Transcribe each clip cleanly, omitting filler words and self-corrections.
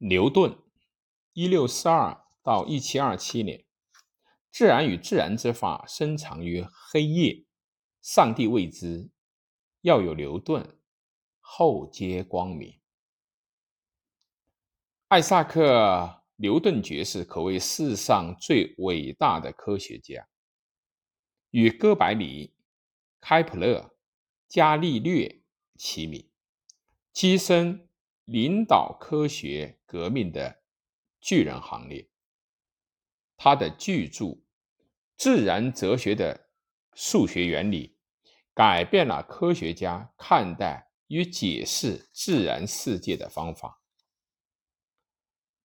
牛顿 1642到1727年，自然与自然之法深藏于黑夜，上帝未知，要有牛顿，后皆光明。艾萨克牛顿爵士可谓世上最伟大的科学家，与哥白尼、开普勒、伽利略齐名，跻身领导科学革命的巨人行列。他的巨著《自然哲学的数学原理》改变了科学家看待与解释自然世界的方法。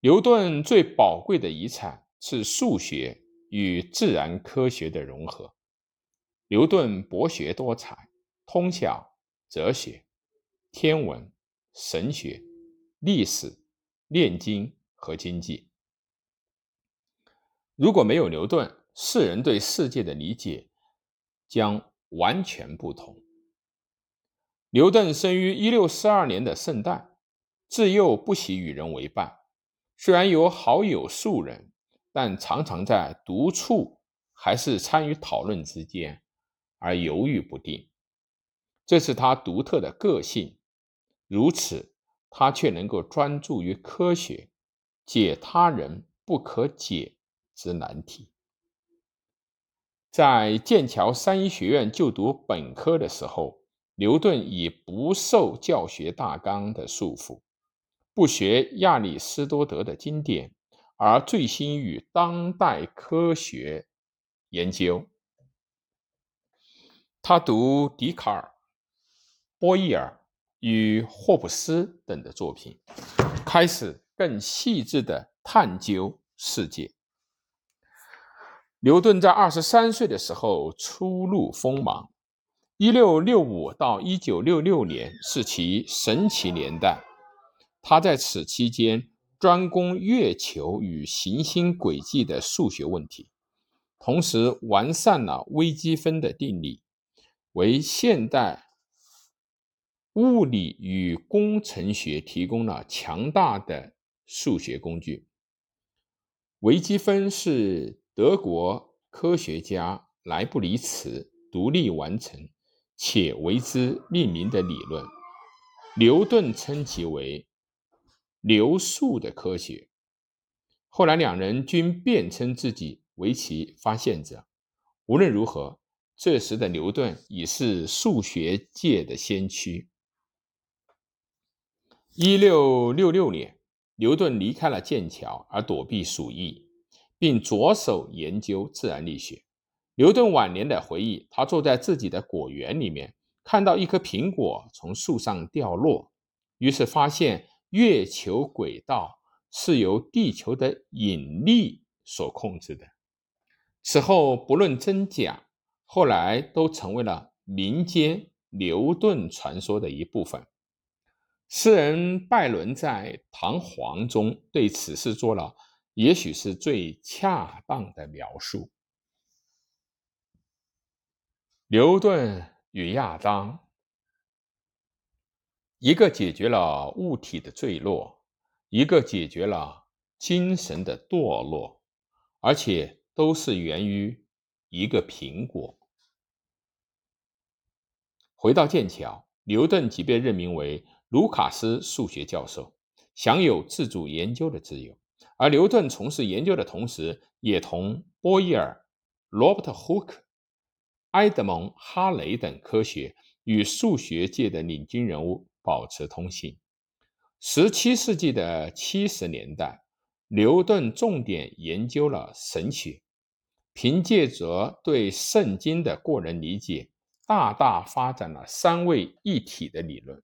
牛顿最宝贵的遗产是数学与自然科学的融合。牛顿博学多才，通晓哲学、天文、神学、历史、炼金和经济。如果没有牛顿，世人对世界的理解将完全不同。牛顿生于1642年的圣诞，自幼不喜与人为伴，虽然有好友数人，但常常在独处还是参与讨论之间而犹豫不定。这是他独特的个性，如此他却能够专注于科学，解他人不可解之难题。在剑桥三一学院就读本科的时候，牛顿已不受教学大纲的束缚，不学亚里士多德的经典，而醉心于当代科学研究。他读笛卡尔、波义尔与霍布斯等的作品，开始更细致地探究世界。牛顿在23岁的时候初露锋芒，1665到1966年是其神奇年代。他在此期间专攻月球与行星轨迹的数学问题，同时完善了微积分的定理，为现代物理与工程学提供了强大的数学工具。微积分是德国科学家莱布尼茨独立完成且为之命名的理论，牛顿称其为流数的科学。后来两人均辩称自己为其发现者。无论如何，这时的牛顿已是数学界的先驱。1666年，牛顿离开了剑桥而躲避鼠疫，并着手研究自然力学。牛顿晚年的回忆，他坐在自己的果园里面，看到一颗苹果从树上掉落，于是发现月球轨道是由地球的引力所控制的。此后不论真假，后来都成为了民间牛顿传说的一部分。诗人拜伦在《唐璜》中对此事做了也许是最恰当的描述。牛顿与亚当，一个解决了物体的坠落，一个解决了精神的堕落，而且都是源于一个苹果。回到剑桥，牛顿即被任命为卢卡斯数学教授，享有自主研究的自由。而牛顿从事研究的同时，也同波义尔、罗伯特·胡克、埃德蒙·哈雷等科学与数学界的领军人物保持通信。17世纪的70年代，牛顿重点研究了神学，凭借着对圣经的过人理解，大大发展了三位一体的理论。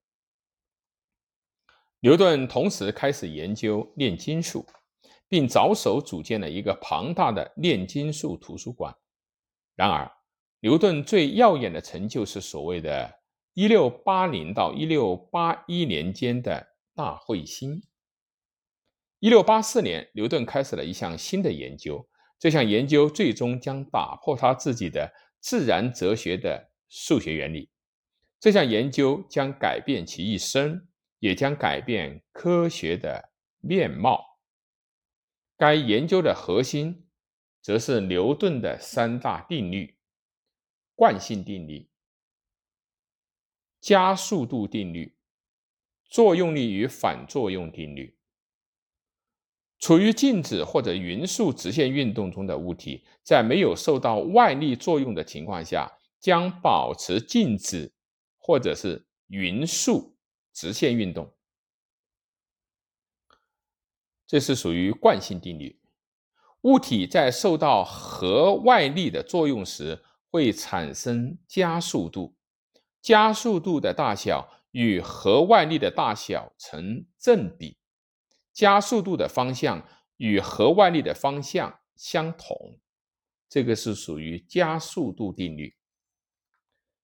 牛顿同时开始研究炼金术，并着手组建了一个庞大的炼金术图书馆。然而，牛顿最耀眼的成就是所谓的1680到1681年间的大彗星。1684年，牛顿开始了一项新的研究，这项研究最终将打破他自己的自然哲学的数学原理。这项研究将改变其一生，也将改变科学的面貌。该研究的核心则是牛顿的三大定律：惯性定律、加速度定律、作用力与反作用定律。处于静止或者匀速直线运动中的物体，在没有受到外力作用的情况下，将保持静止或者是匀速直线运动。这是属于惯性定律。物体在受到核外力的作用时，会产生加速度。加速度的大小与核外力的大小成正比，加速度的方向与核外力的方向相同，这个是属于加速度定律。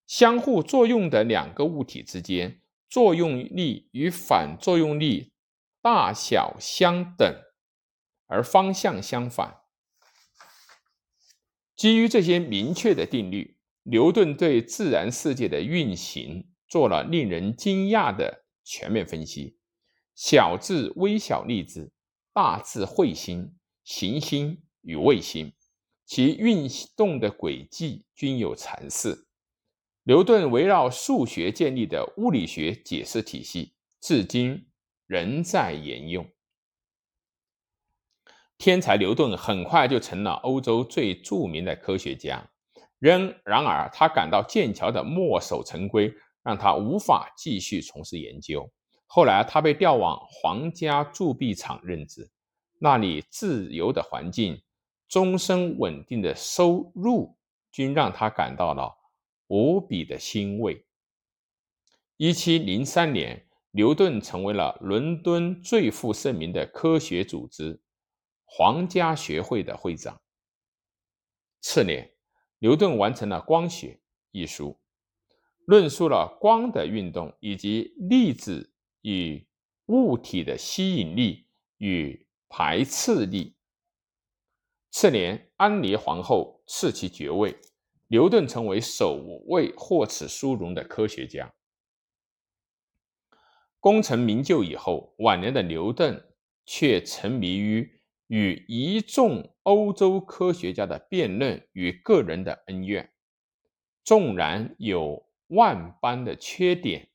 相互作用的两个物体之间，作用力与反作用力大小相等，而方向相反。基于这些明确的定律，牛顿对自然世界的运行做了令人惊讶的全面分析，小至微小粒子，大至彗星、行星与卫星，其运动的轨迹均有阐释。牛顿围绕数学建立的物理学解释体系，至今仍在沿用。天才牛顿很快就成了欧洲最著名的科学家，然而他感到剑桥的墨守成规让他无法继续从事研究。后来他被调往皇家铸币厂任职，那里自由的环境、终身稳定的收入均让他感到了无比的欣慰。1703年，牛顿成为了伦敦最负盛名的科学组织皇家学会的会长。次年，牛顿完成了《光学》一书，论述了光的运动以及粒子与物体的吸引力与排斥力。次年，安妮皇后赐其爵位，牛顿成为首位获此殊荣的科学家。功成名就以后，晚年的牛顿却沉迷于与一众欧洲科学家的辩论与个人的恩怨，纵然有万般的缺点，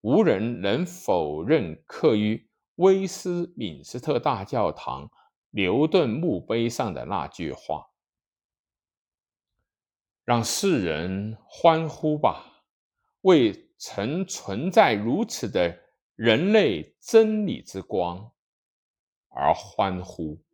无人能否认刻于威斯敏斯特大教堂牛顿墓碑上的那句话：让世人欢呼吧，为曾存在如此的人类真理之光而欢呼。